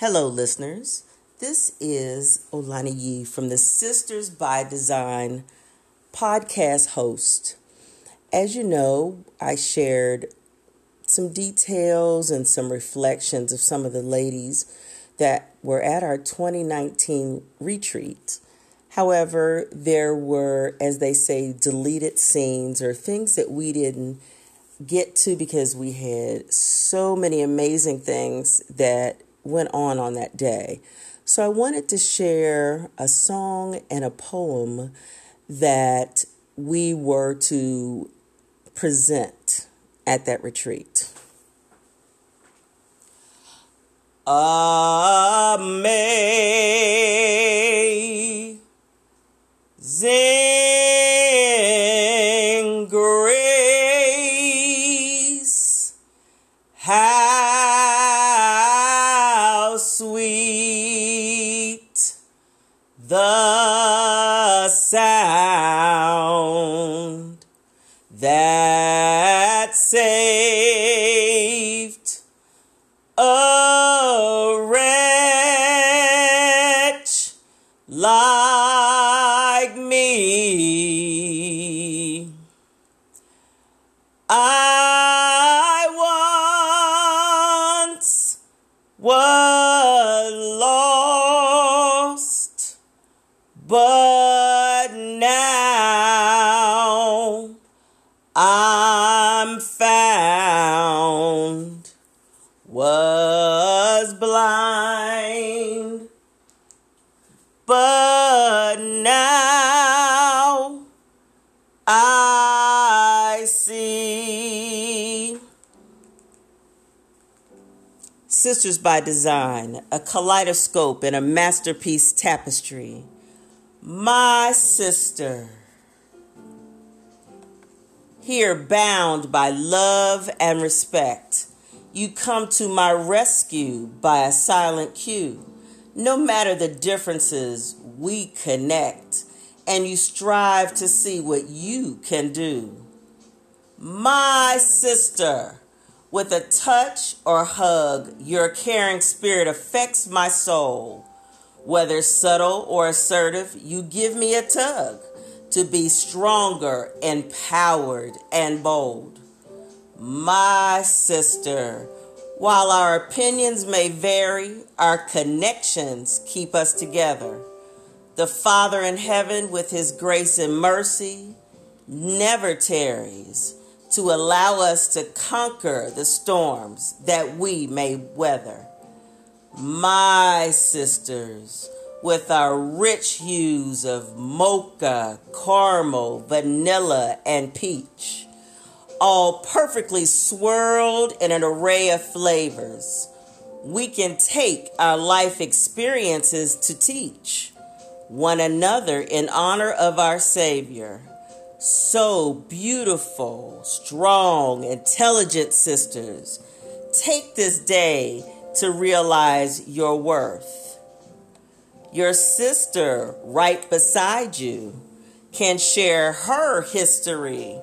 Hello, listeners. This is Olani Yi from the Sisters by Design podcast host. As you know, I shared some details and some reflections of some of the ladies that were at our 2019 retreat. However, there were, as they say, deleted scenes or things that we didn't get to because we had so many amazing things that went on that day. So I wanted to share a song and a poem that we were to present at that retreat. Amazing grace, how sweet the sound that saved a wretch like me. I once was lost, but now I'm found, was blind, but now I see. Sisters by Design, a kaleidoscope and a masterpiece tapestry. My sister, here bound by love and respect, you come to my rescue by a silent cue. No matter the differences, we connect, and you strive to see what you can do. My sister, with a touch or hug, your caring spirit affects my soul. Whether subtle or assertive, you give me a tug to be stronger, empowered, and bold. My sister, while our opinions may vary, our connections keep us together. The Father in heaven, with his grace and mercy, never tarries to allow us to conquer the storms that we may weather. My sisters, with our rich hues of mocha, caramel, vanilla, and peach, all perfectly swirled in an array of flavors, we can take our life experiences to teach one another in honor of our Savior. So beautiful, strong, intelligent sisters, take this day to realize your worth. Your sister right beside you can share her history,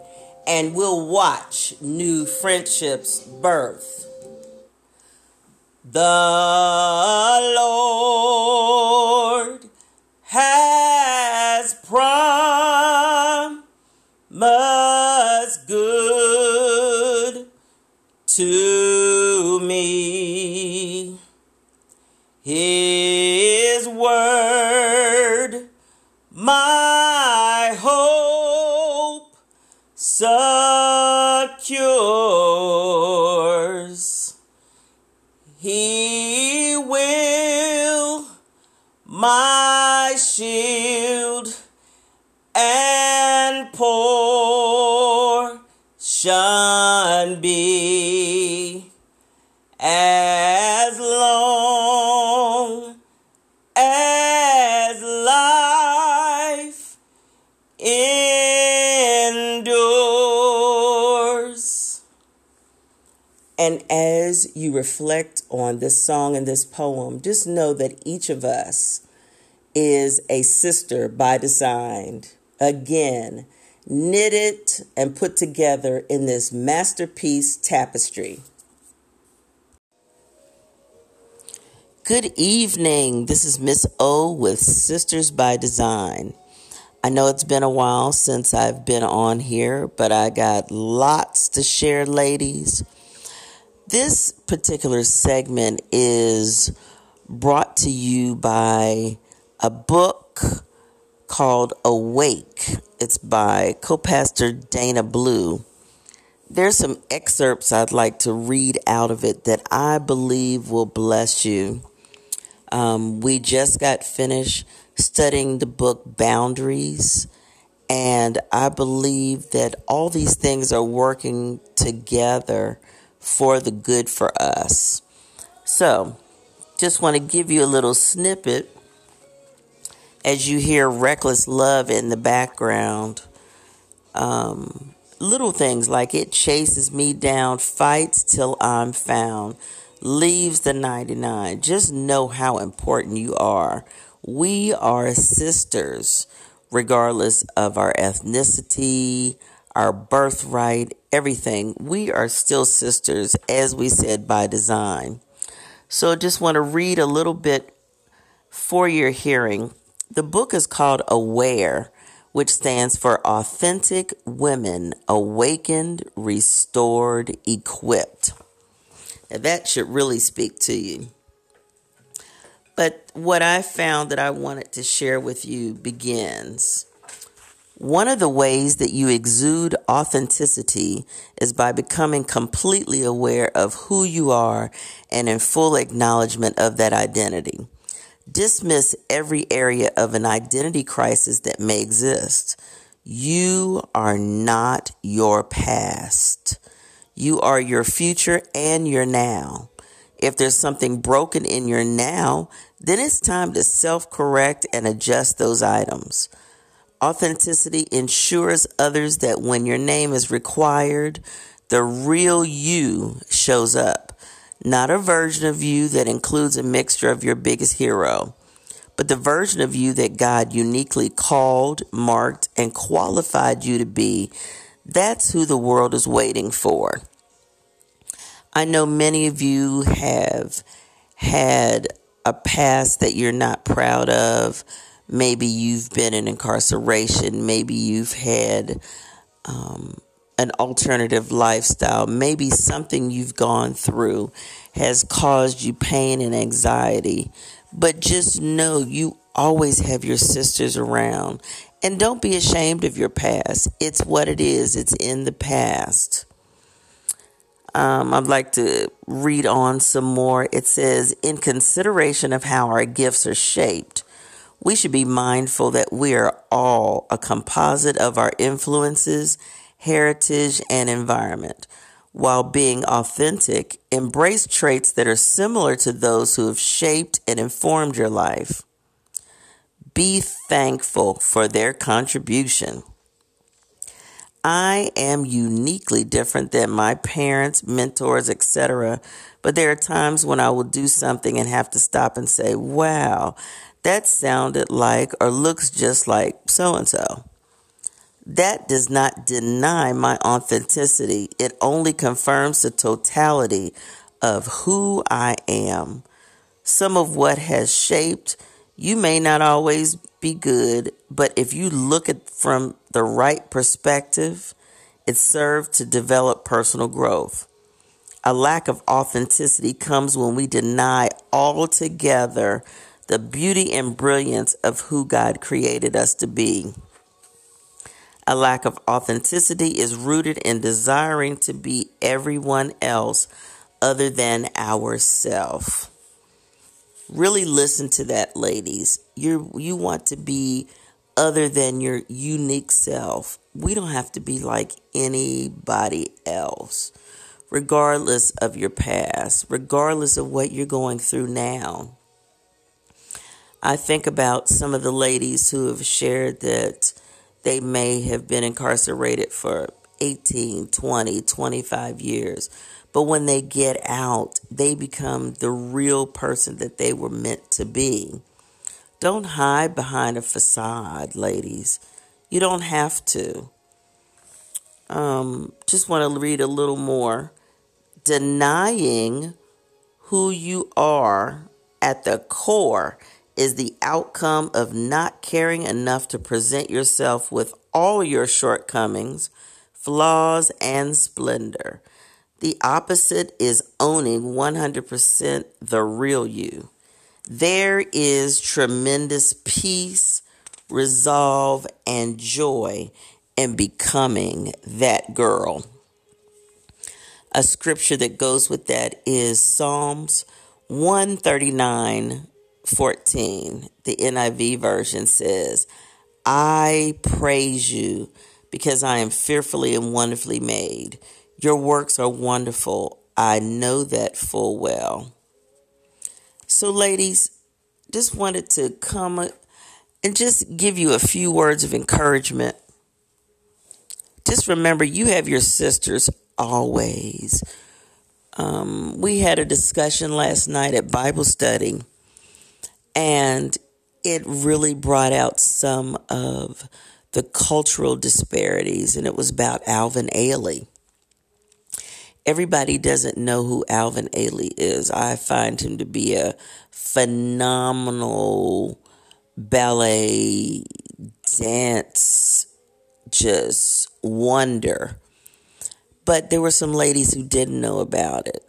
and we'll watch new friendships birth. The Lord has promised good to me. His word, my hope secures. He will, my shield and portion be, as long as life endures. And as you reflect on this song and this poem, just know that each of us is a sister by design. Again, knitted and put together in this masterpiece tapestry. Good evening. This is Miss O with Sisters by Design. I know it's been a while since I've been on here, but I got lots to share, ladies. This particular segment is brought to you by a book called Awake. It's by co-pastor Dana Blue. There's some excerpts I'd like to read out of it that I believe will bless you. We just got finished studying the book Boundaries, and I believe that all these things are working together for the good for us. So, just want to give you a little snippet. As you hear Reckless Love in the background, little things like it chases me down, fights till I'm found, leaves the 99. Just know how important you are. We are sisters, regardless of our ethnicity, our birthright, everything. We are still sisters, as we said, by design. So I just want to read a little bit for your hearing. The book is called Aware, which stands for Authentic Women, Awakened, Restored, Equipped. Now, that should really speak to you. But what I found that I wanted to share with you begins. One of the ways that you exude authenticity is by becoming completely aware of who you are and in full acknowledgement of that identity. Dismiss every area of an identity crisis that may exist. You are not your past. You are your future and your now. If there's something broken in your now, then it's time to self-correct and adjust those items. Authenticity ensures others that when your name is required, the real you shows up. Not a version of you that includes a mixture of your biggest hero, but the version of you that God uniquely called, marked, and qualified you to be. That's who the world is waiting for. I know many of you have had a past that you're not proud of. Maybe you've been in incarceration. Maybe you've had an alternative lifestyle. Maybe something you've gone through has caused you pain and anxiety. But just know you always have your sisters around. And don't be ashamed of your past. It's what it is. It's in the past. I'd like to read on some more. It says, in consideration of how our gifts are shaped, we should be mindful that we are all a composite of our influences, heritage, and environment. While being authentic, embrace traits that are similar to those who have shaped and informed your life. Be thankful for their contribution. I am uniquely different than my parents, mentors, etc., but there are times when I will do something and have to stop and say, wow, that sounded like or looks just like so-and-so. That does not deny my authenticity. It only confirms the totality of who I am. Some of what has shaped you may not always be good, but if you look at from the right perspective, it served to develop personal growth. A lack of authenticity comes when we deny altogether the beauty and brilliance of who God created us to be. A lack of authenticity is rooted in desiring to be everyone else other than ourselves. Really listen to that, ladies. You want to be other than your unique self. We don't have to be like anybody else, regardless of your past, regardless of what you're going through now. I think about some of the ladies who have shared that they may have been incarcerated for 18, 20, 25 years. But when they get out, they become the real person that they were meant to be. Don't hide behind a facade, ladies. You don't have to. Just want to read a little more. Denying who you are at the core is the outcome of not caring enough to present yourself with all your shortcomings, flaws, and splendor. The opposite is owning 100% the real you. There is tremendous peace, resolve, and joy in becoming that girl. A scripture that goes with that is Psalms 139:14. The NIV version says, I praise you because I am fearfully and wonderfully made. Your works are wonderful. I know that full well. So, ladies, just wanted to come and just give you a few words of encouragement. Just remember, you have your sisters always. We had a discussion last night at Bible study, and it really brought out some of the cultural disparities, and it was about Alvin Ailey. Everybody doesn't know who Alvin Ailey is. I find him to be a phenomenal ballet dance, just wonder. But there were some ladies who didn't know about it.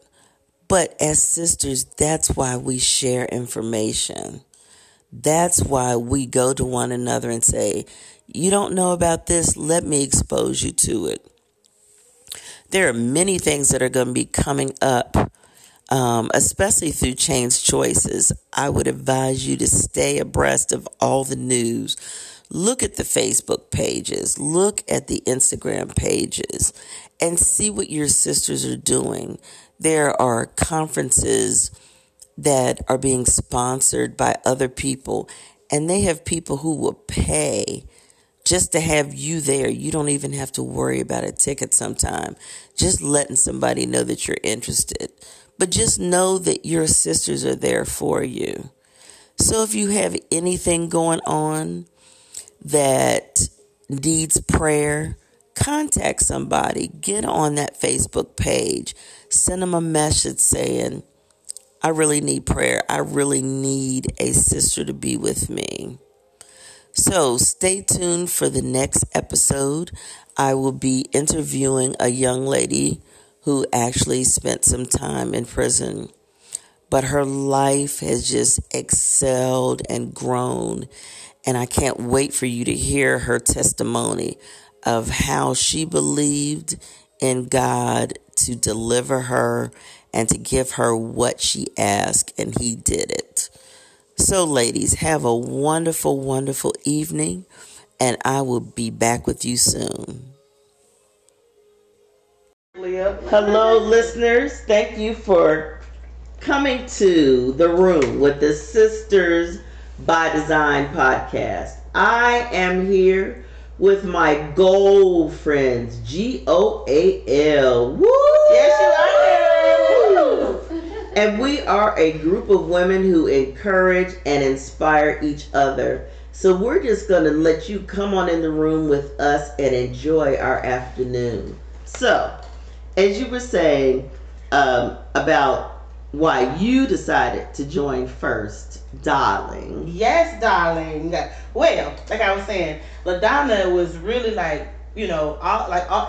But as sisters, that's why we share information. That's why we go to one another and say, you don't know about this, let me expose you to it. There are many things that are going to be coming up, especially through Chain's Choices. I would advise you to stay abreast of all the news. Look at the Facebook pages. Look at the Instagram pages and see what your sisters are doing. There are conferences that are being sponsored by other people, and they have people who will pay just to have you there. You don't even have to worry about a ticket sometime. Just letting somebody know that you're interested. But just know that your sisters are there for you. So if you have anything going on that needs prayer, contact somebody. Get on that Facebook page. Send them a message saying, I really need prayer. I really need a sister to be with me. So stay tuned for the next episode. I will be interviewing a young lady who actually spent some time in prison, but her life has just excelled and grown. And I can't wait for you to hear her testimony of how she believed in God to deliver her and to give her what she asked, and He did it. So, ladies, have a wonderful, wonderful evening, and I will be back with you soon. Hello, listeners. Thank you for coming to the room with the Sisters by Design podcast. I am here with my G.O.A.L friends, G.O.A.L. Woo! Yes, you are. Woo! And we are a group of women who encourage and inspire each other. So we're just going to let you come on in the room with us and enjoy our afternoon. So, as you were saying about why you decided to join first, darling. Yes, darling. Well, like I was saying, LaDonna was really like, you know,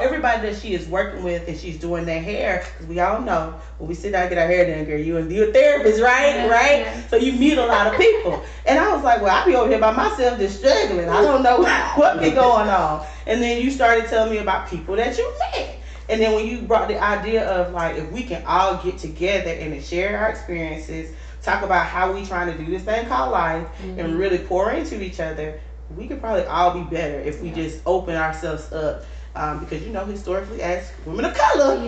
everybody that she is working with, and she's doing their hair, because we all know when we sit down and get our hair done, girl, you're a therapist, right? Yeah, right? Yeah. So you meet a lot of people. And I was like, well, I be over here by myself just struggling. I don't know what be going on. And then you started telling me about people that you met. And then when you brought the idea of, like, if we can all get together and share our experiences, talk about how we trying to do this thing called life, mm-hmm. and really pour into each other, we could probably all be better if we just open ourselves up. Because, you know, historically, as women of color,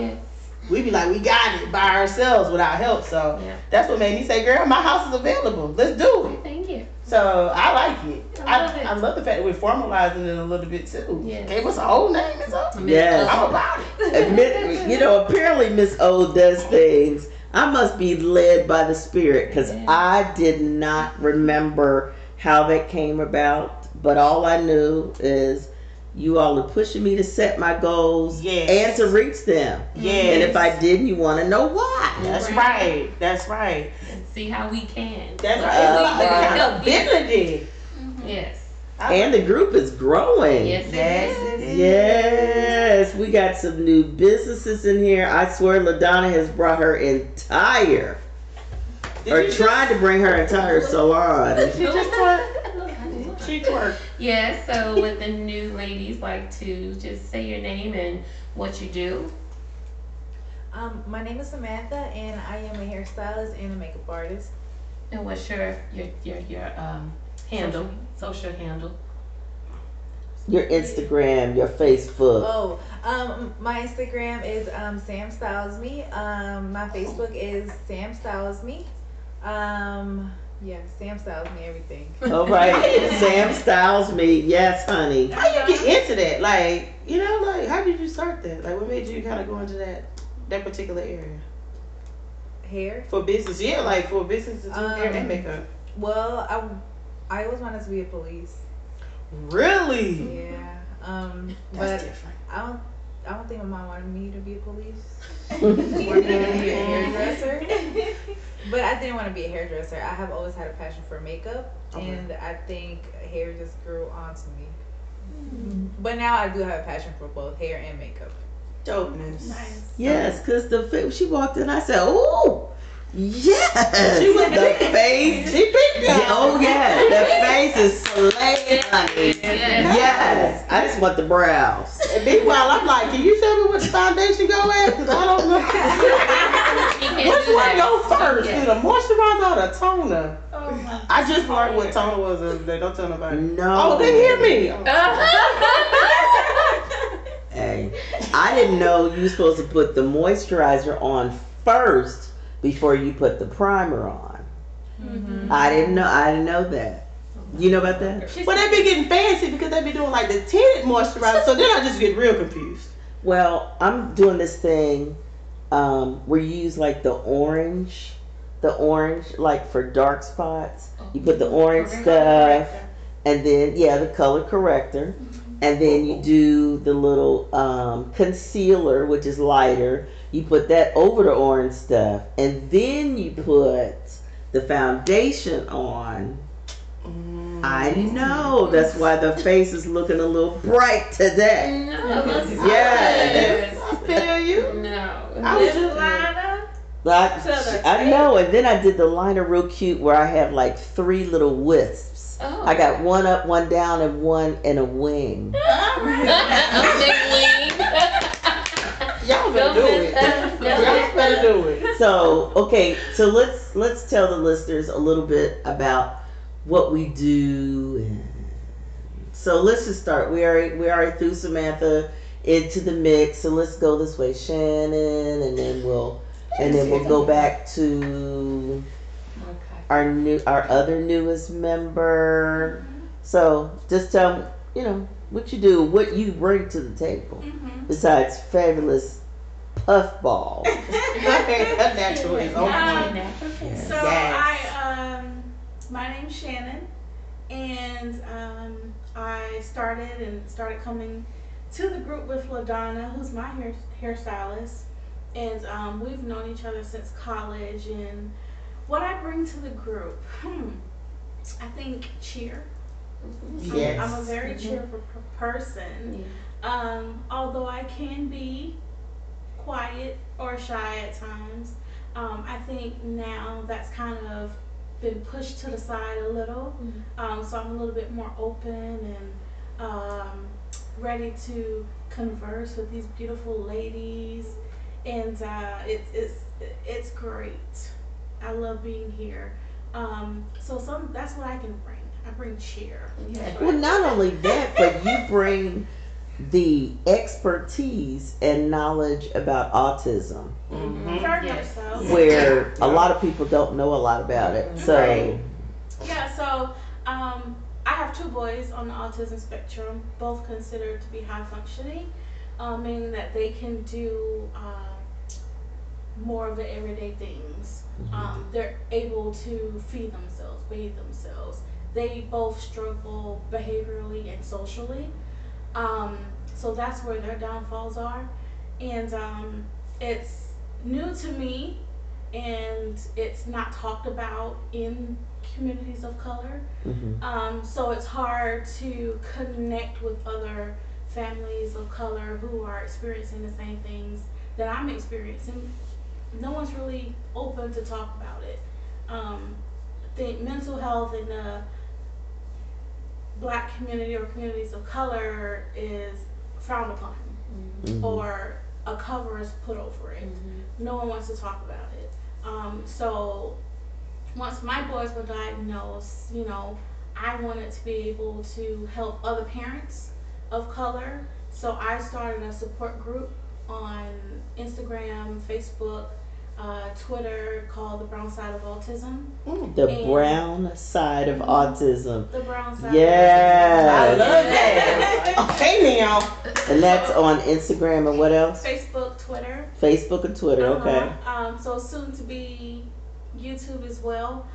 we be like, we got it by ourselves without help. So that's what made me say, girl, my house is available. Let's do it. Thank you. So I like it. I love it. I love the fact that we're formalizing it a little bit, too. Yes. Gave us a whole name and something. Yes. I'm about it. You know, apparently Miss O does things. I must be led by the Spirit, because I did not remember how that came about. But all I knew is you all are pushing me to set my goals and to reach them. And if I didn't, you want to know why. That's right. And see how we can. That's right. Visibility. Mm-hmm. Yes. And the group is growing. Yes, it is. We got some new businesses in here. I swear LaDonna has brought her entire to bring her entire salon. She twerked. Yeah, so would the new ladies like to just say your name and what you do? My name is Samantha, and I am a hairstylist and a makeup artist. And what's your handle? Social handle? Your Instagram, your Facebook. My Instagram is Sam Styles Me. My Facebook is Sam Styles Me. Sam Styles Me everything. All right. Sam Styles Me. Yes, honey. How you get into that? How did you start that? Like, what made you kind of go into that particular area? Hair? For business. Yeah, like for business to do hair and makeup. Well, I always wanted to be a police. Really? Yeah. That's different. I don't think my mom wanted me to be a police. Or be a hairdresser. But I didn't want to be a hairdresser. I have always had a passion for makeup, and I think hair just grew onto me. Mm-hmm. But now I do have a passion for both hair and makeup. Dopeness. Nice. Yes, because she walked in, I said, "Ooh." Yes, she was the face. She picked it. Oh yeah, the face is slaying. Yes, I just want the brows. And meanwhile, I'm like, can you tell me what the foundation go at? Because I don't know. Which one go first? Is the moisturizer or the toner? I just learned what toner was the other day. Don't tell nobody. No. Oh, they hear me. Hey, I didn't know you were supposed to put the moisturizer on first before you put the primer on. Mm-hmm. I didn't know that. You know about that? Well, they be getting fancy because they be doing like the tinted moisturizer, so then I just get real confused. Well, I'm doing this thing where you use like the orange like for dark spots. You put the orange stuff and then the color corrector, and then you do the little concealer, which is lighter. You put that over the orange stuff, and then you put the foundation on. Mm. I know. That's why the face is looking a little bright today. No. Yes. I feel you. No. I was just liner. I know. And then I did the liner real cute where I have like three little wisps. Oh. I got one up, one down, and one in a wing. All right. A big wing. Y'all better do it. So let's tell the listeners a little bit about what we do. So let's just start. We already threw Samantha into the mix. So let's go this way, Shannon, and then we'll go back to our other newest member. So just tell what you do, what you bring to the table, besides fabulous puffball. My name's Shannon, and I started coming to the group with LaDonna, who's my hairstylist, and we've known each other since college. And what I bring to the group, I think cheer. Yes. I'm a very cheerful person, although I can be quiet or shy at times. I think now that's kind of been pushed to the side a little, so I'm a little bit more open and ready to converse with these beautiful ladies, and it's great. I love being here. That's what I can bring. I bring cheer. Yeah. Well, not only that, but you bring the expertise and knowledge about autism, where a lot of people don't know a lot about it. So, I have two boys on the autism spectrum, both considered to be high functioning, meaning that they can do more of the everyday things. They're able to feed themselves, bathe themselves. They both struggle behaviorally and socially. So that's where their downfalls are. And it's new to me, and it's not talked about in communities of color. Mm-hmm. So it's hard to connect with other families of color who are experiencing the same things that I'm experiencing. No one's really open to talk about it. I think mental health in the Black community or communities of color is frowned upon, mm-hmm. or a cover is put over it. Mm-hmm. No one wants to talk about it. So once my boys were diagnosed, you know, I wanted to be able to help other parents of color. So I started a support group on Instagram, Facebook, Twitter, called The Brown Side of Autism. Ooh, The Brown Side of Autism. I love that. Okay, now. And that's on Instagram and what else? Facebook and Twitter, okay. So soon to be YouTube as well.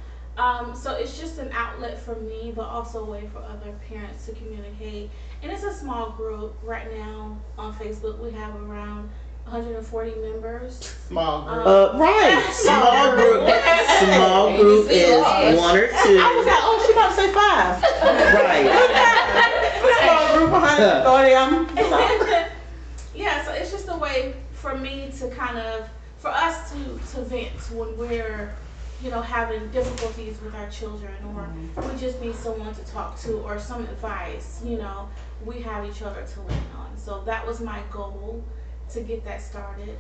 So it's just an outlet for me, but also a way for other parents to communicate. And it's a small group right now on Facebook. We have around 140 members. Small group. Right. Small group. Small group is one or two. I was like, oh, she about to say five. Right. Small group, 140. Yeah, so it's just a way for me to kind of, for us to vent when we're, you know, having difficulties with our children, or mm-hmm. we just need someone to talk to, or some advice, you know, we have each other to lean on. So that was my goal, to get that started.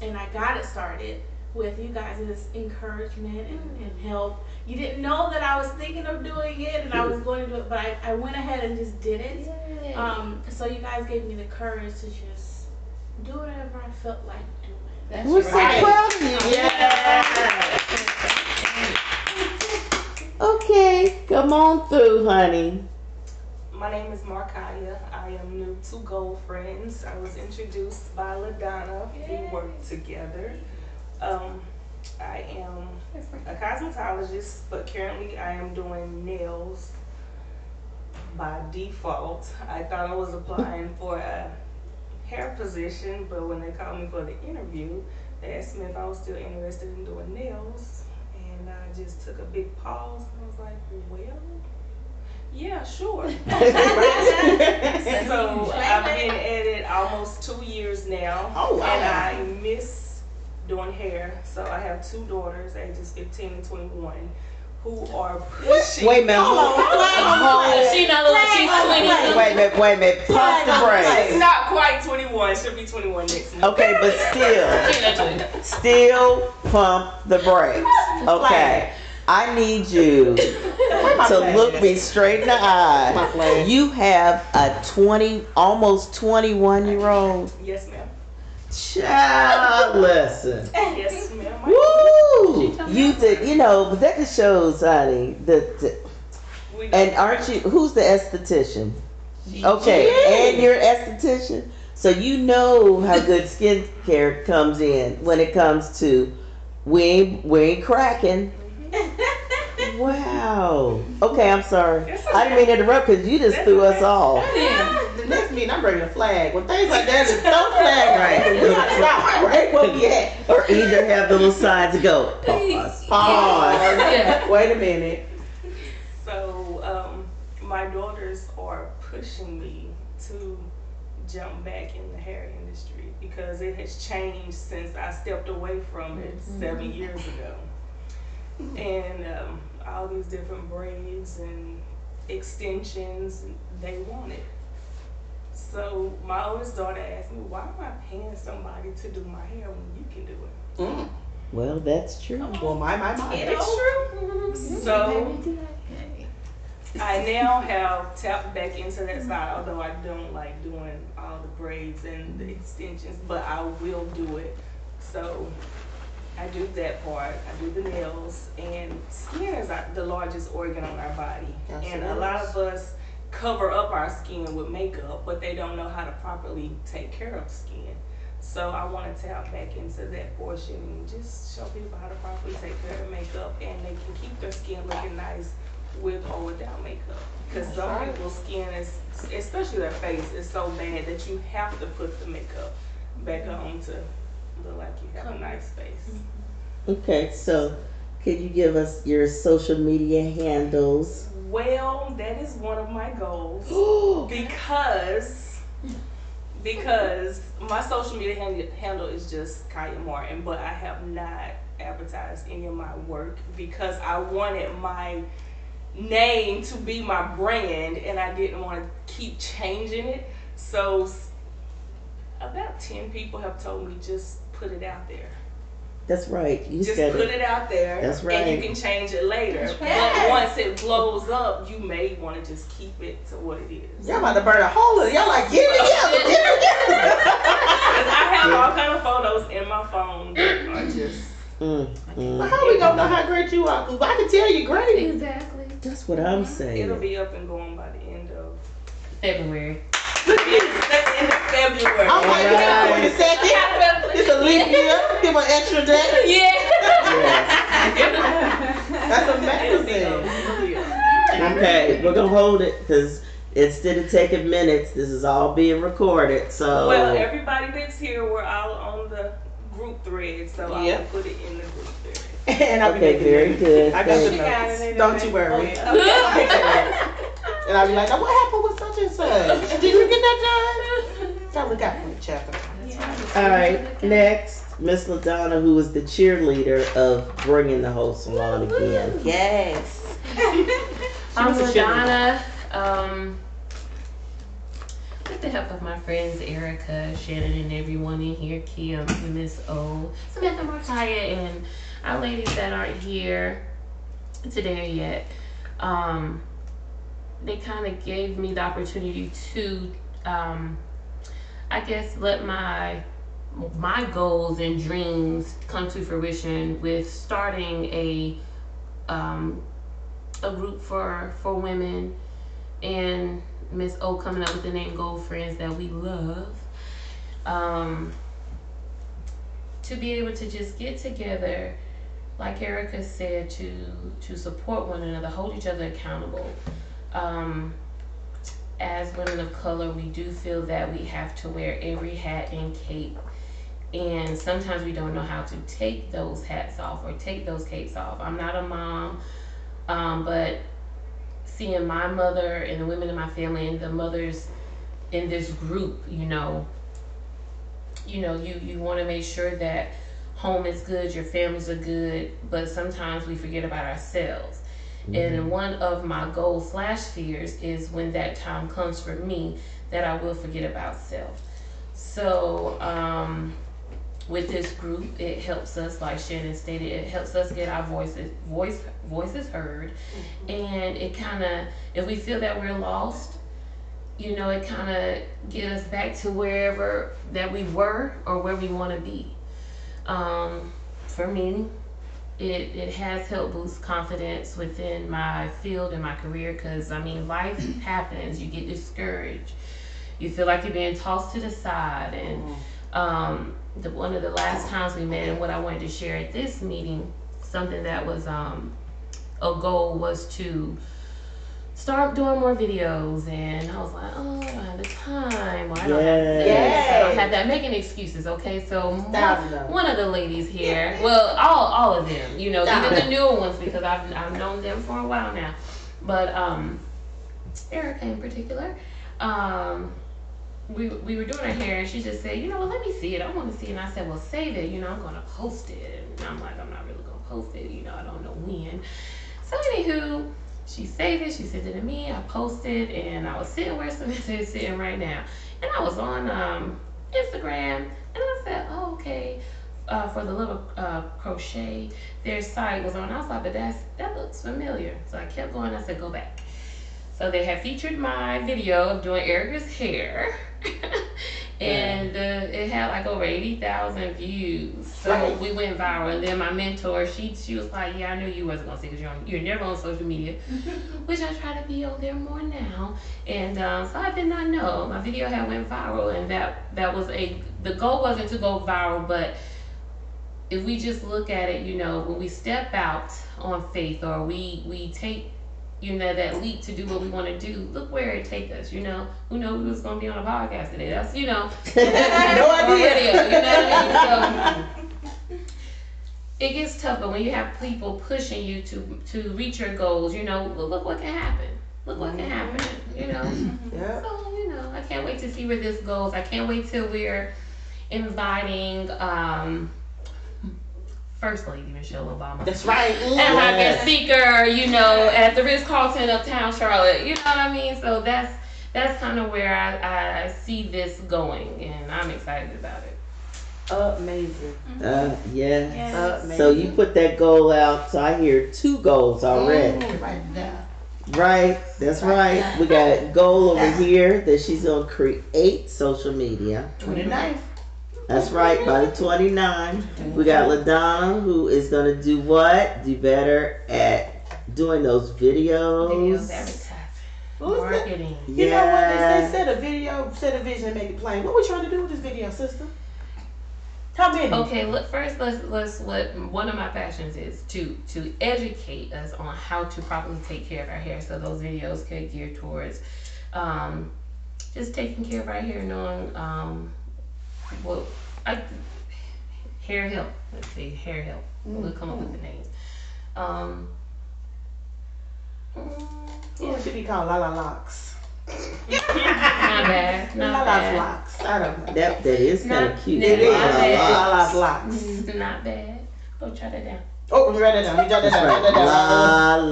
And I got it started with you guys' encouragement and help. You didn't know that I was thinking of doing it and I was going to do it, but I went ahead and just did it. Yay. So you guys gave me the courage to just do whatever I felt like. That's We're right. so proud of you. Yeah. Okay, come on through, honey. My name is Markaya. I am new to G.O.A.L Friends. I was introduced by LaDonna. Yay. We work together. I am a cosmetologist, but currently I am doing nails by default. I thought I was applying for a hair position, but when they called me for the interview, they asked me if I was still interested in doing nails, and I just took a big pause and I was like, well, yeah, sure. So I've been at it almost 2 years now. Oh, wow. And I miss doing hair, so I have two daughters, ages 15 and 21. Who are pushing? Wait a minute. She not like she's 21. Wait a minute. Pop the brakes. She's not quite 21. She'll be 21 next month. Okay, but still, still pump the brakes. Okay, I need you to look me straight in the eye. You have a almost 21-year-old. Yes, ma'am. Child, listen. Yes, ma'am. Woo! You did, you know, but that just shows, honey. And aren't you? Who's the esthetician? Okay, and you're an esthetician, so you know how good skincare comes in when it comes to we ain't cracking. Mm-hmm. Wow. Okay, I'm sorry. I didn't mean to interrupt because you just threw us off. That's mean I'm bringing a flag. When things like that, there's no flag right. You gotta stop right where we at. Or either have the little sign to go, pause. Yeah. Wait a minute. So my daughters are pushing me to jump back in the hair industry because it has changed since I stepped away from it 7 years ago. And all these different braids and extensions, they want it. So my oldest daughter asked me, why am I paying somebody to do my hair when you can do it? Mm. Well, that's true. Well, my. It's true. So I now have tapped back into that side, although I don't like doing all the braids and the extensions, but I will do it. So I do that part. I do the nails, and skin is the largest organ on our body. That's and a lot of us cover up our skin with makeup, but they don't know how to properly take care of skin. So I want to tap back into that portion and just show people how to properly take care of makeup, and they can keep their skin looking nice with or without makeup. Because some people's skin is, especially their face, is so bad that you have to put the makeup back on to look like you have a nice face. Okay, so could you give us your social media handles? Well, that is one of my goals because my social media handle is just Kaya Martin, but I have not advertised any of my work because I wanted my name to be my brand and I didn't want to keep changing it. So about 10 people have told me just put it out there. That's right. You just put it out there. That's right. And you can change it later. Right. But once it blows up, you may want to just keep it to what it is. Y'all about to burn a hole in it. Y'all like, get it together, get it together. I have all kind of photos in my phone that are just... Well, how are we going to know how great you are? Because I can tell you great. Exactly. That's what I'm saying. It'll be up and going by the end of... February. February. I'm like, wait a second. It's a leap year. Give an extra day. Yeah. That's amazing. Okay, we're gonna hold it because instead of taking minutes, this is all being recorded. So well, everybody that's here, we're all on the group thread, so I'll put it in the group thread. And I'll be very good. I got the notes. Don't you worry. And I'll be like, oh, what happened with such and such? Did you get that done? So look out for each other. All right, next, Miss LaDonna, who is the cheerleader of Bringing the Whole Salon Again. Yes. I'm LaDonna. With the help of my friends Erica, Shannon, and everyone in here, Kim, Miss O, Samantha, Markaya, and our ladies that aren't here today yet, they kind of gave me the opportunity to, I guess, let my goals and dreams come to fruition with starting a group for women, and Miss O coming up with the name Goal Friends That We Love, to be able to just get together, like Erica said, to support one another, hold each other accountable. As women of color, we do feel that we have to wear every hat and cape, and sometimes we don't know how to take those hats off or take those capes off. I'm not a mom, but seeing my mother and the women in my family and the mothers in this group, you want to make sure that home is good, your families are good, but sometimes we forget about ourselves. And one of my goals / fears is when that time comes for me that I will forget about self. So with this group, it helps us, like Shannon stated, it helps us get our voices heard. And it kind of, if we feel that we're lost, it kind of get us back to wherever that we were or where we want to be. For me, It has helped boost confidence within my field and my career, because life happens. You get discouraged, you feel like you're being tossed to the side, and one of the last times we met, and what I wanted to share at this meeting, something that was a goal, was to start doing more videos, and I was like, oh, I don't have the time, or I don't have this, I don't have that, making excuses, okay? So one of the ladies here, well, all of them, even the newer ones, because I've known them for a while now, but Erica in particular, we were doing her hair, and she just said, let me see it, I want to see it, and I said, well, save it, I'm going to post it, and I'm like, I'm not really going to post it, I don't know when, so anywho, she saved it, she sent it to me, I posted, and I was sitting where Samantha is sitting right now. And I was on Instagram, and I said, oh, okay, for the little crochet, their site was on. I was like, but that looks familiar. So I kept going, I said, go back. So they had featured my video of doing Erica's hair. And it had like over 80,000 views, so we went viral. And then my mentor, she was like, "Yeah, I knew you wasn't gonna see because you're never on social media," which I try to be on there more now. And so I did not know my video had went viral, and that was the goal wasn't to go viral, but if we just look at it, when we step out on faith, or we take you know, that leap to do what we want to do, look where it take us, you know. Who knows who's going to be on a podcast today? That's, you know. No idea. Radio, you know what I mean? So, it gets tougher when you have people pushing you to reach your goals, you know. Look what can happen. Look what can happen, you know. Yeah. So, you know, I can't wait to see where this goes. I can't wait till we're inviting, First Lady Michelle Obama. That's right. Ooh, and like a speaker, you know, at the Ritz-Carlton uptown Charlotte. You know what I mean? So that's kind of where I see this going, and I'm excited about it. Amazing. Mm-hmm. Yes. Amazing. So you put that goal out. So I hear two goals already. Mm-hmm. Right now. Right. That's right. Right. We got a goal over here that she's gonna create social media. 29th. That's right, by the 29th. We got LaDonna, who is going to do what? Do better at doing those videos. Videos, advertising, marketing. That? You know what? They say set a video, set a vision, and make it plain. What we trying to do with this video, sister? How many? Okay, look, first, let's what one of my passions is to educate us on how to properly take care of our hair. So those videos could gear towards just taking care of our hair, knowing... well, hair help. Let's see, hair help. We'll come up with the names. It should be called Lala's Locks. Not bad. Lala's Locks. I don't know. That is kind of cute. It is. Lala's Locks. Not bad. Go try that down. Oh, we write that down. We jot that down.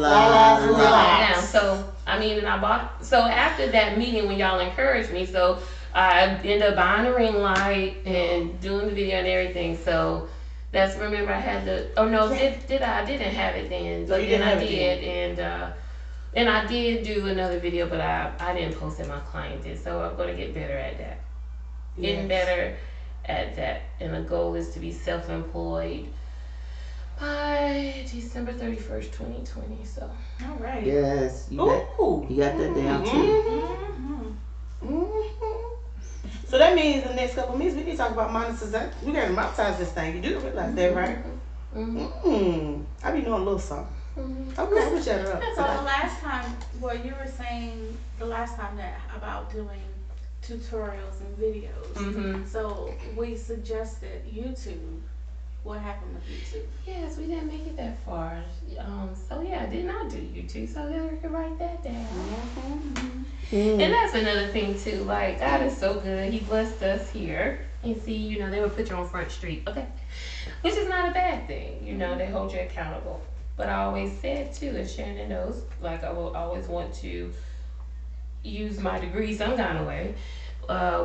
Lala's Locks. So, I mean, and I bought. So after that meeting, when y'all encouraged me, so. I ended up buying a ring light and doing the video and everything. So that's, remember I had the, oh no, did I didn't have it then, but then I did. And I did do another video, but I didn't post it, my client did. So I'm going to get better at that. Yes. Getting better at that. And the goal is to be self-employed by December 31st, 2020. So. All right. Yes. You got that down too. Mm-hmm. Mm-hmm. So that means the next couple of minutes we need to talk about monetization. We got to monetize this thing. You do realize that, right? Mm-hmm. Mm-hmm. I be knowing a little something. Mm-hmm. Okay, we'll shut her up. So the last time, well, you were saying the last time that about doing tutorials and videos. Mm-hmm. So we suggested YouTube. What happened with YouTube? Yes, we didn't make it that far. So yeah, I did not do YouTube. So we could write that down. Mm-hmm. Mm. And that's another thing too, like God is so good. He blessed us here. And see, you know, they would put you on Front Street, okay? Which is not a bad thing, you know, they hold you accountable. But I always said too, and Shannon knows, like I will always want to use my degree some kind of way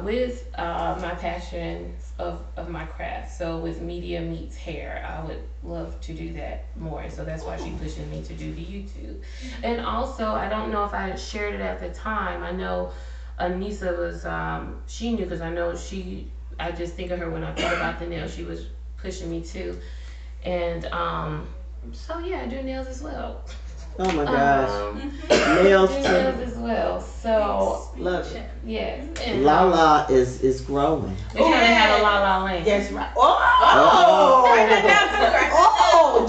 with my passion of my craft. So with media meets hair, I would love to do that more. So that's why she pushes me to do the YouTube. And also, I don't know if I shared it at the time. I know Anissa was, she knew, because I know I just think of her when I thought about the nail, she was pushing me too. And so yeah, I do nails as well. Oh my gosh. Nails as well. So love it. Yes. And Lala is growing. We're trying to have a Lala lane. That's right.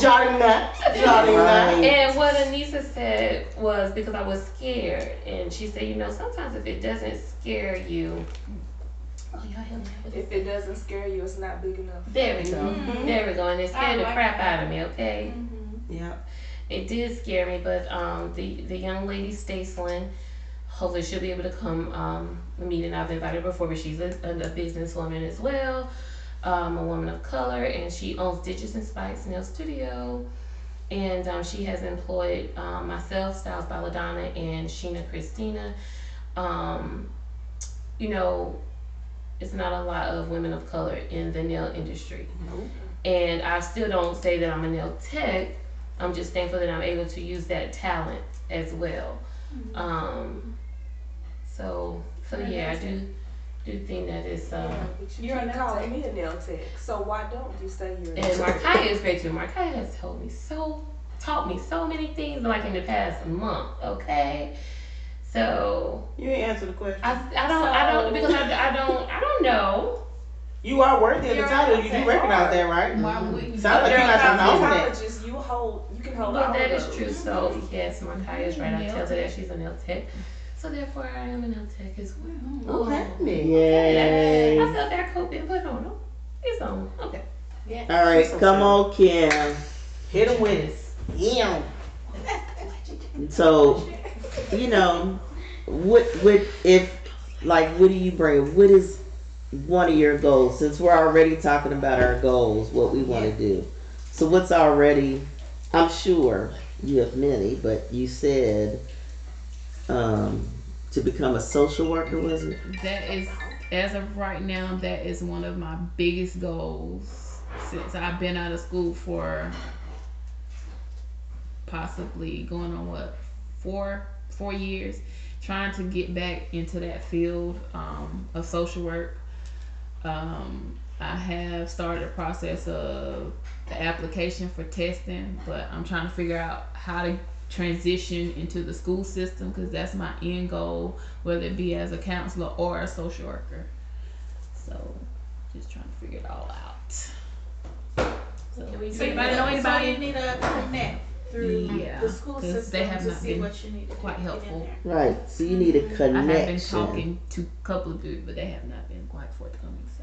Jotting that. And what Anissa said was, because I was scared, and she said, you know, sometimes if it doesn't scare you, if it doesn't scare you, it's not big enough. There we go. Mm-hmm. There we go. And it scared the crap out of me, okay? Mm-hmm. Yeah. It did scare me, but the young lady, Stace Lynn, hopefully she'll be able to come meet, and I've invited her before, but she's a businesswoman as well, a woman of color, and she owns Digits and Spikes Nail Studio, and she has employed myself, Styles by LaDonna, and Sheena Christina. You know, it's not a lot of women of color in the nail industry. Nope. And I still don't say that I'm a nail tech. I'm just thankful that I'm able to use that talent as well. Mm-hmm. So yeah, I do think that it's. You're calling me a nail tech, so why don't you say you're? And Markaya is great too. Markaya has taught me so many things, like in the past month. Okay, so you didn't answer the question. I don't know. You are worthy of the title. You do recognize that, right? Why wouldn't you? Sounds like you're not an you can hold well, that is true. So yes, Markaya is right. I tell her that she's a nail tech. So therefore, I am a nail tech as well. Okay. Yay. I felt that coat being put on. It's on. Okay. Yeah. All right. Come on, Kim. Hit them with us. Yeah. So, you know, what do you bring? What is one of your goals? Since we're already talking about our goals, what we want to do. So what's already, I'm sure you have many, but you said... to become a social worker, was it? That is, as of right now, that is one of my biggest goals since I've been out of school for possibly going on four years, trying to get back into that field of social work. I have started the process of the application for testing, but I'm trying to figure out how to transition into the school system, because that's my end goal, whether it be as a counselor or a social worker. So just trying to figure it all out. So you might know anybody, you need to connect through the school system. They have not been quite helpful. Right, so you need a connection. I have been talking to a couple of people, but they have not been quite forthcoming. So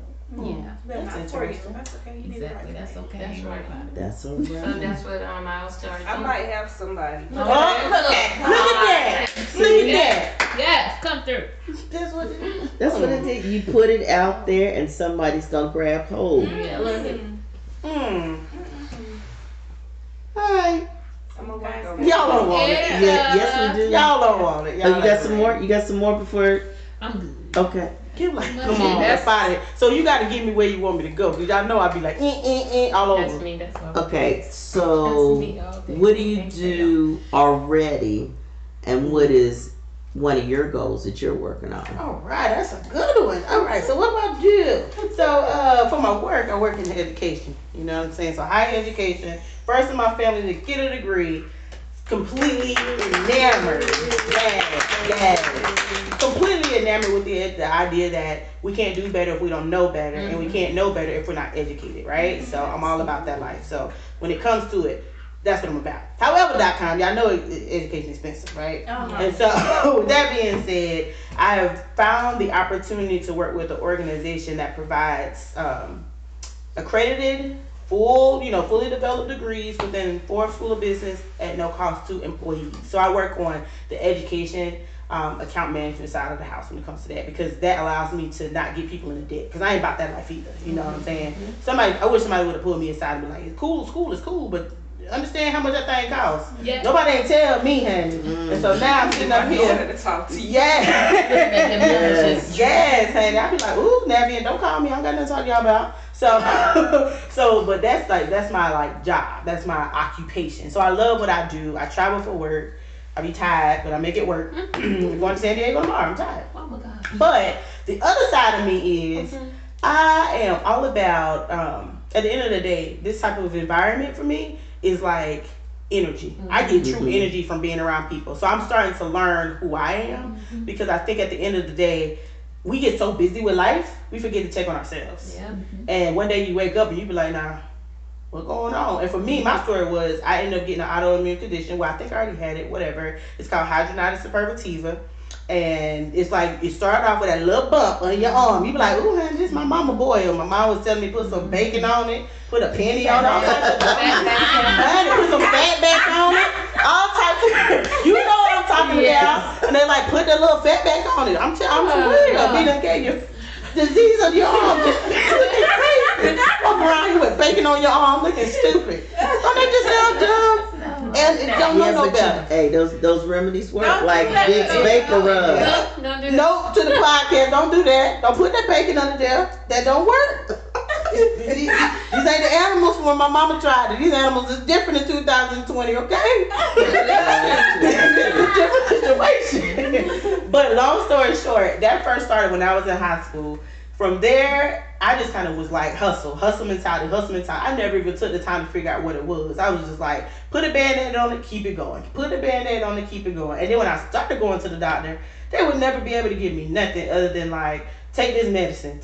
that's for you. That's okay. You exactly. That's okay. That's right. That's all right. So that's what I'll start. I might have somebody. Oh, look at that! Yes, come through. That's what it is. That's what it is. You put it out there, and somebody's gonna grab hold. Yeah, look at it. All right. I'm gonna work on it. Y'all don't want it. Yes, we do. Y'all don't want it. You got some more. You got some more before. I'm good. Okay. Get like, come on, that's out of it. So you got to get me where you want me to go, because y'all know I'd be like, all over. That's me. That's what okay, so that's me. What do you do already, and what is one of your goals that you're working on? All right, that's a good one. All right, so what about you? So for my work, I work in education. You know what I'm saying? So higher education. First in my family to get a degree. Completely enamored. Yes. Completely enamored with the idea that we can't do better if we don't know better, and we can't know better if we're not educated, right? So I'm all about that life. So when it comes to it, that's what I'm about. However, y'all know education is expensive, right? Uh-huh. And so with that being said, I have found the opportunity to work with an organization that provides accredited, fully developed degrees within 4 school of business at no cost to employees. So I work on the education, account management side of the house when it comes to that, because that allows me to not get people in the debt, because I ain't about that life either. You know what I'm saying? I wish somebody would have pulled me aside and been like, it's cool, school is cool, but understand how much that thing costs. Yeah. Nobody ain't tell me, honey. And so now I'm sitting up here to talk to you. Yes, honey. I be like, ooh, Navian, don't call me. I don't got nothing to talk to y'all about. So, but that's my job. That's my occupation. So I love what I do. I travel for work. I be tired, but I make it work. I'm going to San Diego tomorrow. I'm tired. Oh my God. But the other side of me is I am all about. At the end of the day, this type of environment for me is like energy. I get true energy from being around people. So I'm starting to learn who I am, because I think at the end of the day, we get so busy with life, we forget to check on ourselves. Yeah. And one day you wake up and you be like, nah, what's going on? And for me, my story was I ended up getting an autoimmune condition where I think I already had it, whatever. It's called Hidradenitis Suppurativa. And it's like, it started off with that little bump on your arm. You be like, ooh, honey, this is my mama boil. My mom was telling me put some bacon on it, put a penny on it, put some fat back on it, all types of, you know what I'm talking about. And they like, put that little fat back on it. I'm too weird. They done gave you disease of your arm. Just looking crazy. Walk around here with bacon on your arm looking stupid. Don't they just sound dumb? And it don't know no better. Hey, those remedies work. Don't like Vicks Vapor Rub. Nope to the podcast. Don't do that. Don't put that bacon under there. That don't work. These ain't the animals from when my mama tried it. These animals is different in 2020, okay? It's a different situation. But long story short, that first started when I was in high school. From there, I just kind of was like hustle mentality. I never even took the time to figure out what it was. I was just like, put a band-aid on it, keep it going. Put a band-aid on it, keep it going. And then when I started going to the doctor, they would never be able to give me nothing other than like, take this medicine.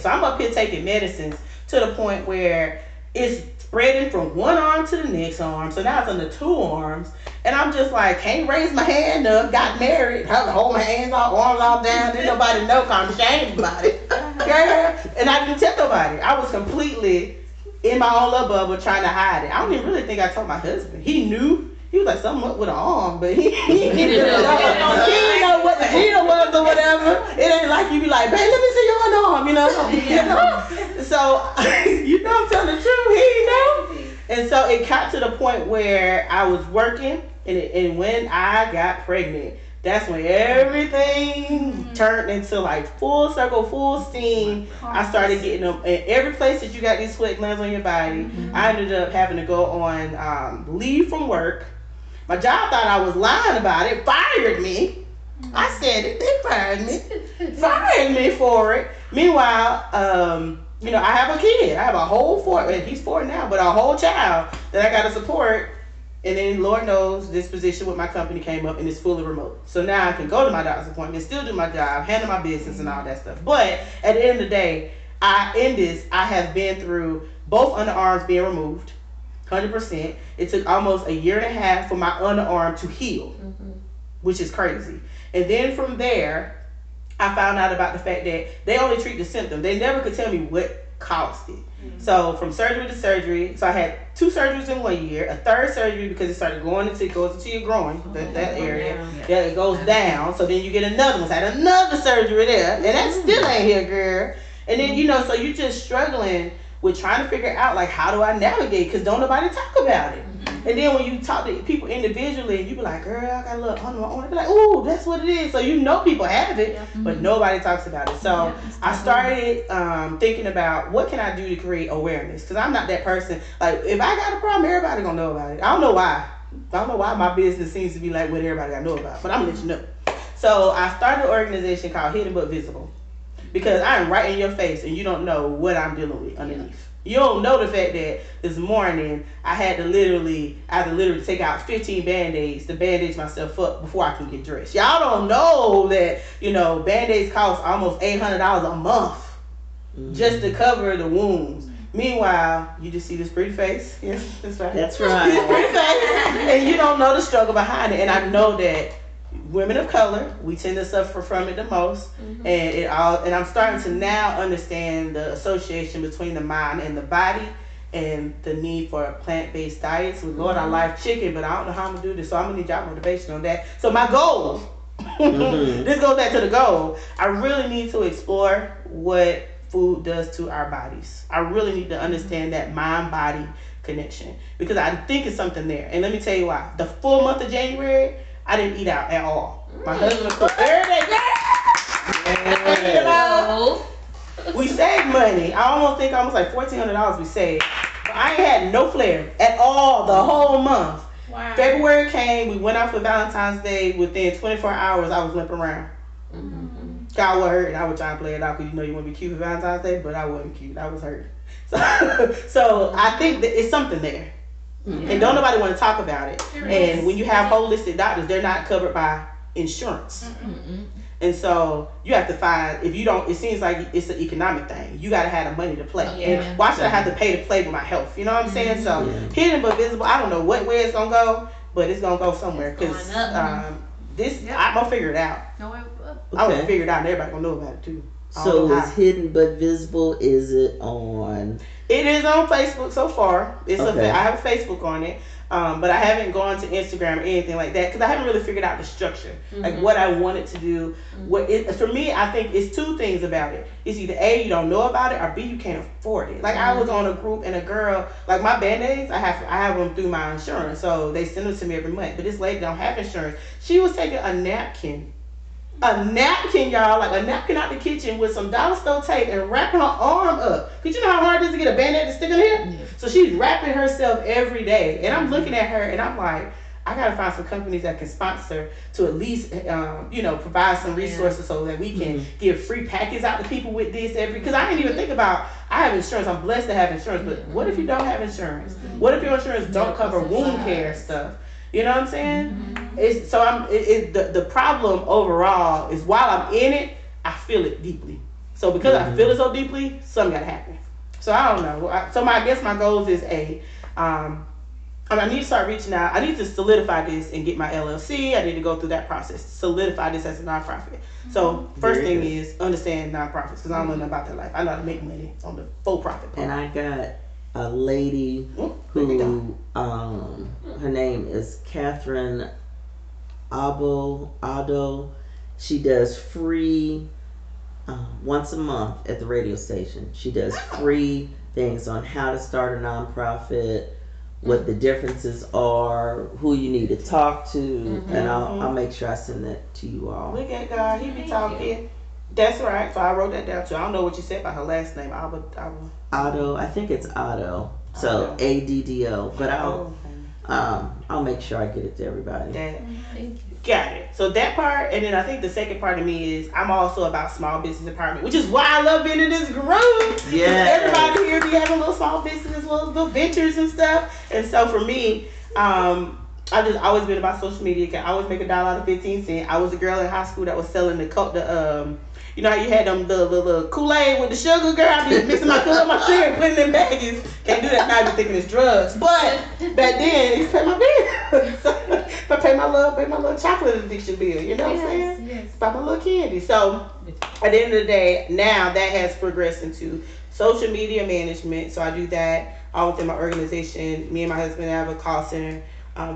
So I'm up here taking medicines to the point where it's spreading from one arm to the next arm. So now it's under two arms. And I'm just like, can't raise my hand up, got married, I hold my hands all, arms all down, didn't nobody know, I'm ashamed about it. And I didn't tell nobody. I was completely in my own little bubble trying to hide it. I don't even really think I told my husband. He knew. He was like, something up with an arm, but he didn't know. He didn't know whatever. It ain't like you be like, babe, let me see your arm, you know? So, you know I'm telling the truth, he didn't know. And so it got to the point where I was working, and when I got pregnant, that's when everything turned into like full circle, full steam. I started getting them, and every place that you got these sweat glands on your body, I ended up having to go on leave from work. My job thought I was lying about it, fired me. I said it, they fired me for it. Meanwhile, you know, I have a kid. I have a whole he's 4 now, but a whole child that I got to support. And then Lord knows this position with my company came up and it's fully remote. So now I can go to my doctor's appointment, still do my job, handle my business and all that stuff. But at the end of the day, I have been through both underarms being removed, 100%. It took almost 1.5 years for my underarm to heal, which is crazy. And then from there, I found out about the fact that they only treat the symptom. They never could tell me what caused it. So from surgery to surgery, so I had 2 surgeries in 1 year, a third surgery because it started goes into your groin, that area. Yeah, it goes down. So then you get another one. So I had another surgery there, and that still ain't here, girl. And then you know, so you're just struggling with trying to figure out like how do I navigate? Because don't nobody talk about it. And then when you talk to people individually, you be like, girl, I got a little on my own. They be like, ooh, that's what it is. So you know people have it, but nobody talks about it. So I started thinking about what can I do to create awareness? Because I'm not that person. Like, if I got a problem, everybody going to know about it. I don't know why. I don't know why my business seems to be like what everybody got to know about. But I'm going to let you know. So I started an organization called Hidden But Visible. Because I am right in your face, and you don't know what I'm dealing with underneath. You don't know the fact that this morning I had to literally take out 15 Band-Aids to bandage myself up before I can get dressed. Y'all don't know that, you know, Band-Aids cost almost $800 a month just to cover the wounds. Meanwhile, you just see this pretty face. Yes, that's right. That's right. This pretty face. And you don't know the struggle behind it. And I know that women of color, we tend to suffer from it the most, and I'm starting to now understand the association between the mind and the body, and the need for plant-based diets. We Lord, I like chicken, but I don't know how I'm gonna do this, so I'm gonna need y'all motivation on that. So my goal, this goes back to the goal. I really need to explore what food does to our bodies. I really need to understand that mind-body connection because I think it's something there. And let me tell you why. The full month of January. I didn't eat out at all. My husband cooked every day. We saved money. I almost like $1,400 we saved. But I ain't had no flair at all the whole month. Wow. February came. We went out for Valentine's Day. Within 24 hours, I was limping around. God was hurt, and I was trying to play it out because you know you want to be cute for Valentine's Day, but I wasn't cute. I was hurt. So I think that it's something there. And don't nobody want to talk about it. And when you have holistic doctors, they're not covered by insurance. And so you have to find, if you don't, it seems like it's an economic thing. You got to have the money to play. And why should I have to pay to play with my health? You know what I'm saying? So Hidden But Visible, I don't know what way it's going to go, but it's going to go somewhere. Because I'm going to figure it out. I'm going to figure it out and everybody going to know about it too. So it's Hidden But Visible. Is it on? It is on Facebook so far. It's I have a Facebook on it, but I haven't gone to Instagram or anything like that because I haven't really figured out the structure, like what I wanted to do. For me, I think it's 2 things about it. It's either A, you don't know about it, or B, you can't afford it. Like I was on a group and a girl, like my Band-Aids, I have them through my insurance, so they send them to me every month. But this lady don't have insurance. She was taking a napkin. A napkin, y'all, like a napkin out the kitchen with some dollar store tape and wrapping her arm up. Because you know how hard it is to get a Band-Aid to stick in here? Yeah. So she's wrapping herself every day. And I'm looking at her and I'm like, I got to find some companies that can sponsor to at least, provide some resources so that we can give free packets out to people with this because I didn't even think about, I have insurance. I'm blessed to have insurance. But what if you don't have insurance? What if your insurance don't cover wound care stuff? You know what I'm saying? The problem overall is while I'm in it, I feel it deeply. So because I feel it so deeply, something got to happen. So I don't know. So I guess my goals is I need to start reaching out. I need to solidify this and get my LLC. I need to go through that process. Solidify this as a nonprofit. Mm-hmm. So first thing is understand nonprofits, because I don't know nothing about that life. I know how to make money on the full profit part. And I got a lady who her name is Catherine Abo Addo. She does free once a month at the radio station. She does free things on how to start a nonprofit, what the differences are, who you need to talk to, and I'll make sure I send that to you all. Look at God, he be talking. That's right. So I wrote that down too. I don't know what you said about her last name. Addo. I think it's Addo. So A-D-D-O. But I'll make sure I get it to everybody. Got it. So that part, and then I think the second part of me is I'm also about small business empowerment, which is why I love being in this group. Yeah. Everybody here be having a little small business as well as little ventures and stuff. And so for me, I've just always been about social media. I always make $1.15. I was a girl in high school that was selling you know how you had them the Kool-Aid with the sugar, girl? I be mixing my Kool-Aid with my sugar and putting them baggies. Can't do that now, you're thinking it's drugs. But back then, it's pay my bills. So I pay my little chocolate addiction bill, you know what I'm saying? Yes. Buy my little candy. So at the end of the day, now that has progressed into social media management. So I do that all within my organization. Me and my husband have a call center.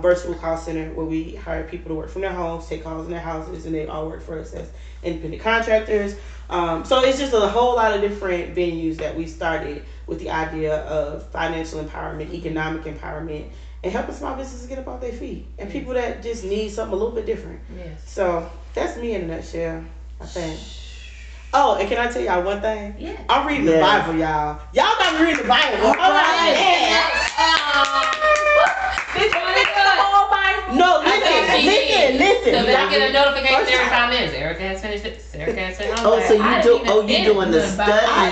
Virtual call center where we hire people to work from their homes, take calls in their houses, and they all work for us as independent contractors. So it's just a whole lot of different venues that we started with the idea of financial empowerment, economic empowerment, and helping small businesses get up off their feet and people that just need something a little bit different. Yes. So that's me in a nutshell, I think. Oh, and can I tell y'all one thing? Yeah. I'm reading the Bible, y'all. Y'all got to read the Bible. All right. No, listen. So then I get a notification every 5 minutes. Erica has finished it. Erica has finished it. Oh, so you doing the study? I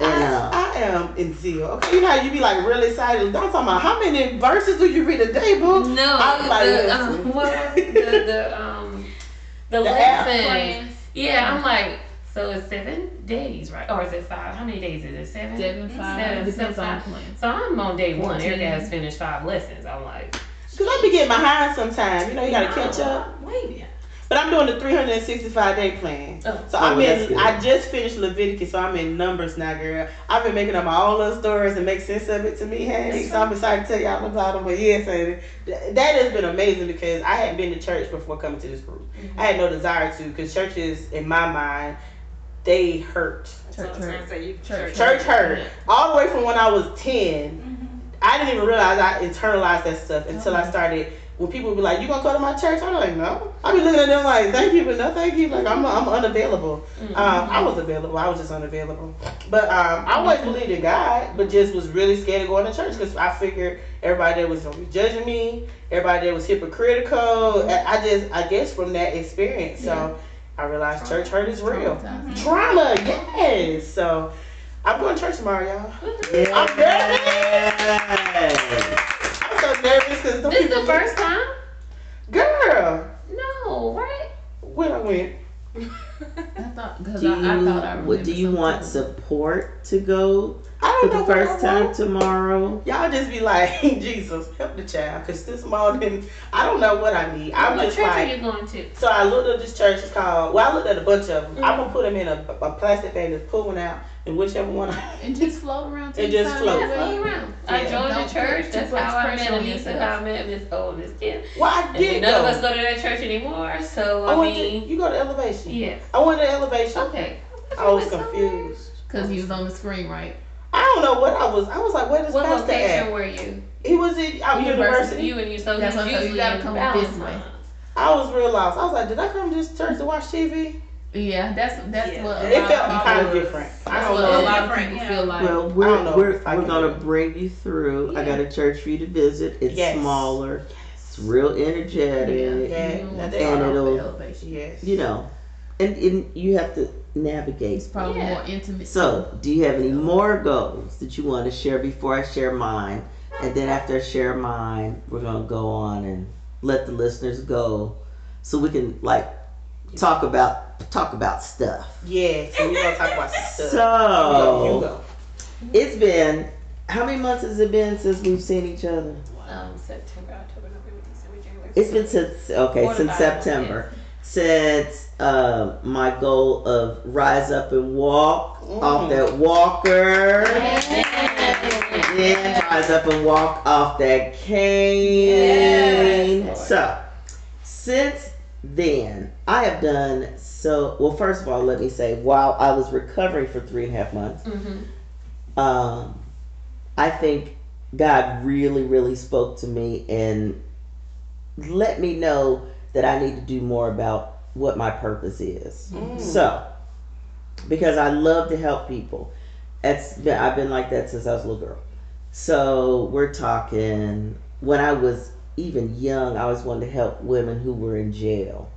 am in zeal. Okay, you know how you be like really excited. I'm talking about how many verses do you read a day, boo? No, I'm like the lesson. Yeah, I'm like. So it's 7 days, right? Or is it 5? How many days is it? 7? 7, 5. 7, 5. So I'm on day 1. Erica has finished 5 lessons. I'm like... Because I be getting behind sometimes. You know, you got to catch up. Wait. But I'm doing the 365-day plan. Oh. So I just finished Leviticus, so I'm in Numbers now, girl. I've been making up my own little stories and make sense of it to me, honey. So I'm excited to tell y'all about them. But yes, honey, that has been amazing because I hadn't been to church before coming to this group. I had no desire to because church is, in my mind... They hurt. Church hurt. All the way from when I was 10. I didn't even realize I internalized that stuff until I started. When people would be like, "You gonna go to my church?" I'm like, "No." I be looking at them like, "Thank you, but no, thank you." Like I'm unavailable. I was available. I was just unavailable. But I always believed in God, but just was really scared of going to church because I figured everybody there was gonna be judging me. Everybody there was hypocritical. I guess from that experience. So. I realized church hurt is real. Trauma, yes. So I'm going to church tomorrow, y'all. Yeah. I'm nervous. I'm so nervous because this is the first time, girl. No, right? When I went, do you want support to go? I don't know. The first time tomorrow, y'all just be like, Jesus, help the child, because this morning, I don't know what I need. I'm just like, what church are you going to? So I looked at this church, it's called, well, I looked at a bunch of them. I'm going to put them in a plastic bag that's pulling out, and whichever one and just float around to around. Yeah. I joined the church, that's how I met him. That's how I met Miss O and Miss Kim. Well, I did. None of us go to that church anymore, so you go to Elevation? Yes. I went to Elevation. Okay. I was confused. Because he was on the screen, right? I don't know what I was. I was like, where is Pastor at? What location were you? He was at university. That's what you gotta come out this way. I was real lost. I was like, did I come to this church to watch TV? Yeah, that's what it felt kind of different. I don't know. A lot of people feel like. Well, we're gonna bring you through. Yeah. I got a church for you to visit. It's smaller. It's real energetic. And it'll. Yes. You know, and you have to. Navigate. It's probably more intimate. So, do you have any more goals that you want to share before I share mine? And then after I share mine, we're going to go on and let the listeners go so we can like talk about stuff. Yeah, so we're going to talk about stuff. So, you go. It's been, how many months has it been since we've seen each other? September, October, November, December, January. It's been since, since September. Since my goal of rise up and walk off that walker. Yeah. Then rise up and walk off that cane. Yes. So, since then, I have done so, well, first of all, let me say, while I was recovering for 3.5 months, I think God really, really spoke to me and let me know that I need to do more about what my purpose is. So, because I love to help people. I've been like that since I was a little girl. So we're talking, when I was even young, I always wanted to help women who were in jail.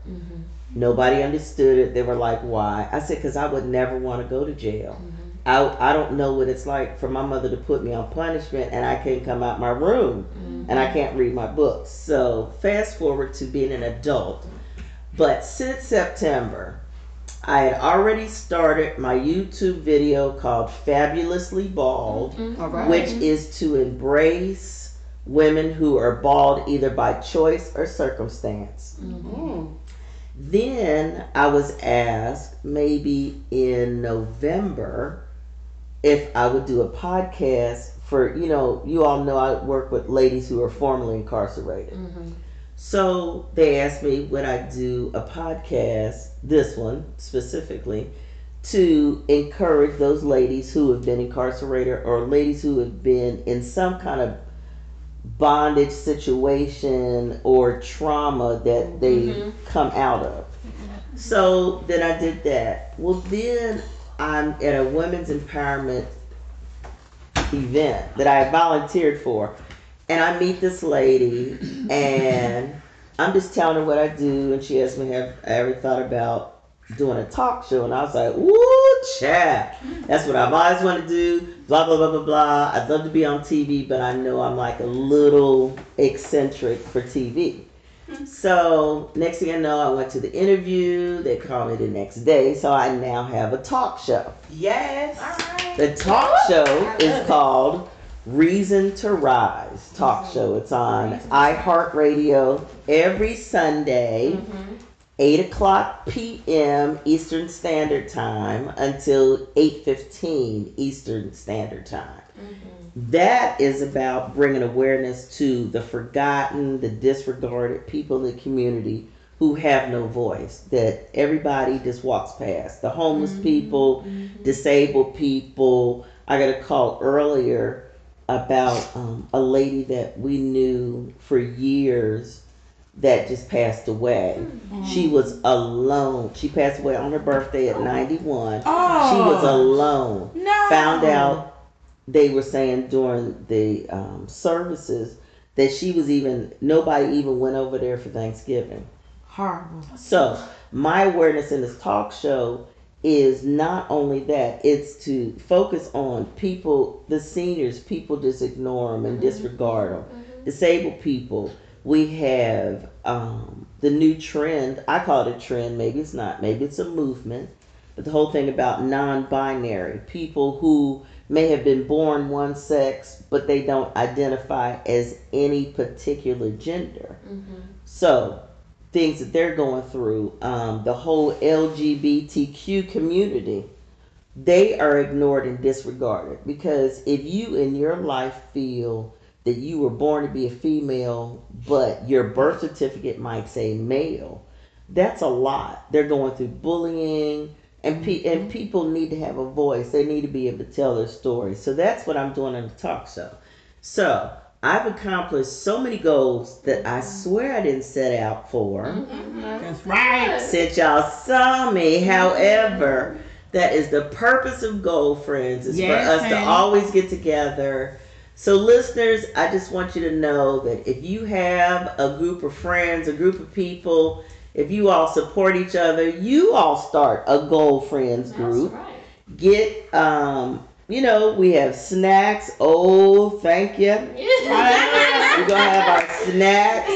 Nobody understood it. They were like, why? I said, because I would never want to go to jail. I don't know what it's like for my mother to put me on punishment and I can't come out my room and I can't read my books. So fast forward to being an adult. But since September, I had already started my YouTube video called Fabulously Bald, which is to embrace women who are bald either by choice or circumstance. Then I was asked maybe in November if I would do a podcast for, you all know I work with ladies who are formerly incarcerated. So they asked me, would I do a podcast, this one specifically, to encourage those ladies who have been incarcerated or ladies who have been in some kind of bondage situation or trauma that they come out of. So then I did that. Well, then I'm at a women's empowerment event that I volunteered for, and I meet this lady and I'm just telling her what I do, and she asked me, have I ever thought about doing a talk show? And I was like, ooh, chat, that's what I've always wanted to do, blah, blah, blah, blah, blah. I'd love to be on TV, but I know I'm like a little eccentric for TV. So next thing I know, I went to the interview. They called me the next day. So I now have a talk show. Yes. All right. The talk show is called Reason to Rise Talk Show. It's on iHeartRadio every Sunday, 8 o'clock p.m. Eastern Standard Time until 8:15 Eastern Standard Time. That is about bringing awareness to the forgotten, the disregarded people in the community who have no voice, that everybody just walks past. The homeless people, disabled people. I got a call earlier about a lady that we knew for years that just passed away. She was alone. She passed away on her birthday at 91. She was alone. Found out, they were saying during the services, that she was nobody even went over there for Thanksgiving. Horrible. So my awareness in this talk show is not only that, it's to focus on people, the seniors, people just ignore them and disregard them. Disabled people. We have the new trend. I call it a trend. Maybe it's not. Maybe it's a movement. But the whole thing about non-binary, people who may have been born one sex, but they don't identify as any particular gender. So things that they're going through, the whole LGBTQ community, they are ignored and disregarded. Because if you in your life feel that you were born to be a female, but your birth certificate might say male, that's a lot. They're going through bullying, and people need to have a voice. They need to be able to tell their story. So that's what I'm doing on the talk show. So I've accomplished so many goals that I swear I didn't set out for. That's right. Since y'all saw me, however, that is the purpose of goal, friends, is for us to always get together. So listeners, I just want you to know that if you have a group of friends, a group of people, if you all support each other, you all start a Goal Friends group. That's right. Get, we have snacks. Oh, thank you. We're going to have our snacks,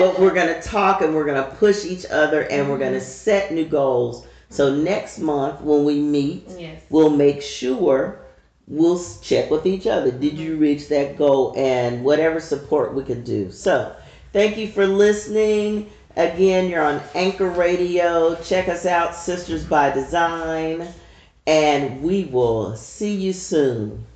but we're going to talk and we're going to push each other and we're going to set new goals. So next month when we meet, we'll make sure we'll check with each other. Did you reach that goal? And whatever support we can do. So thank you for listening. Again, you're on Anchor Radio. Check us out, Sisters by Design. And we will see you soon.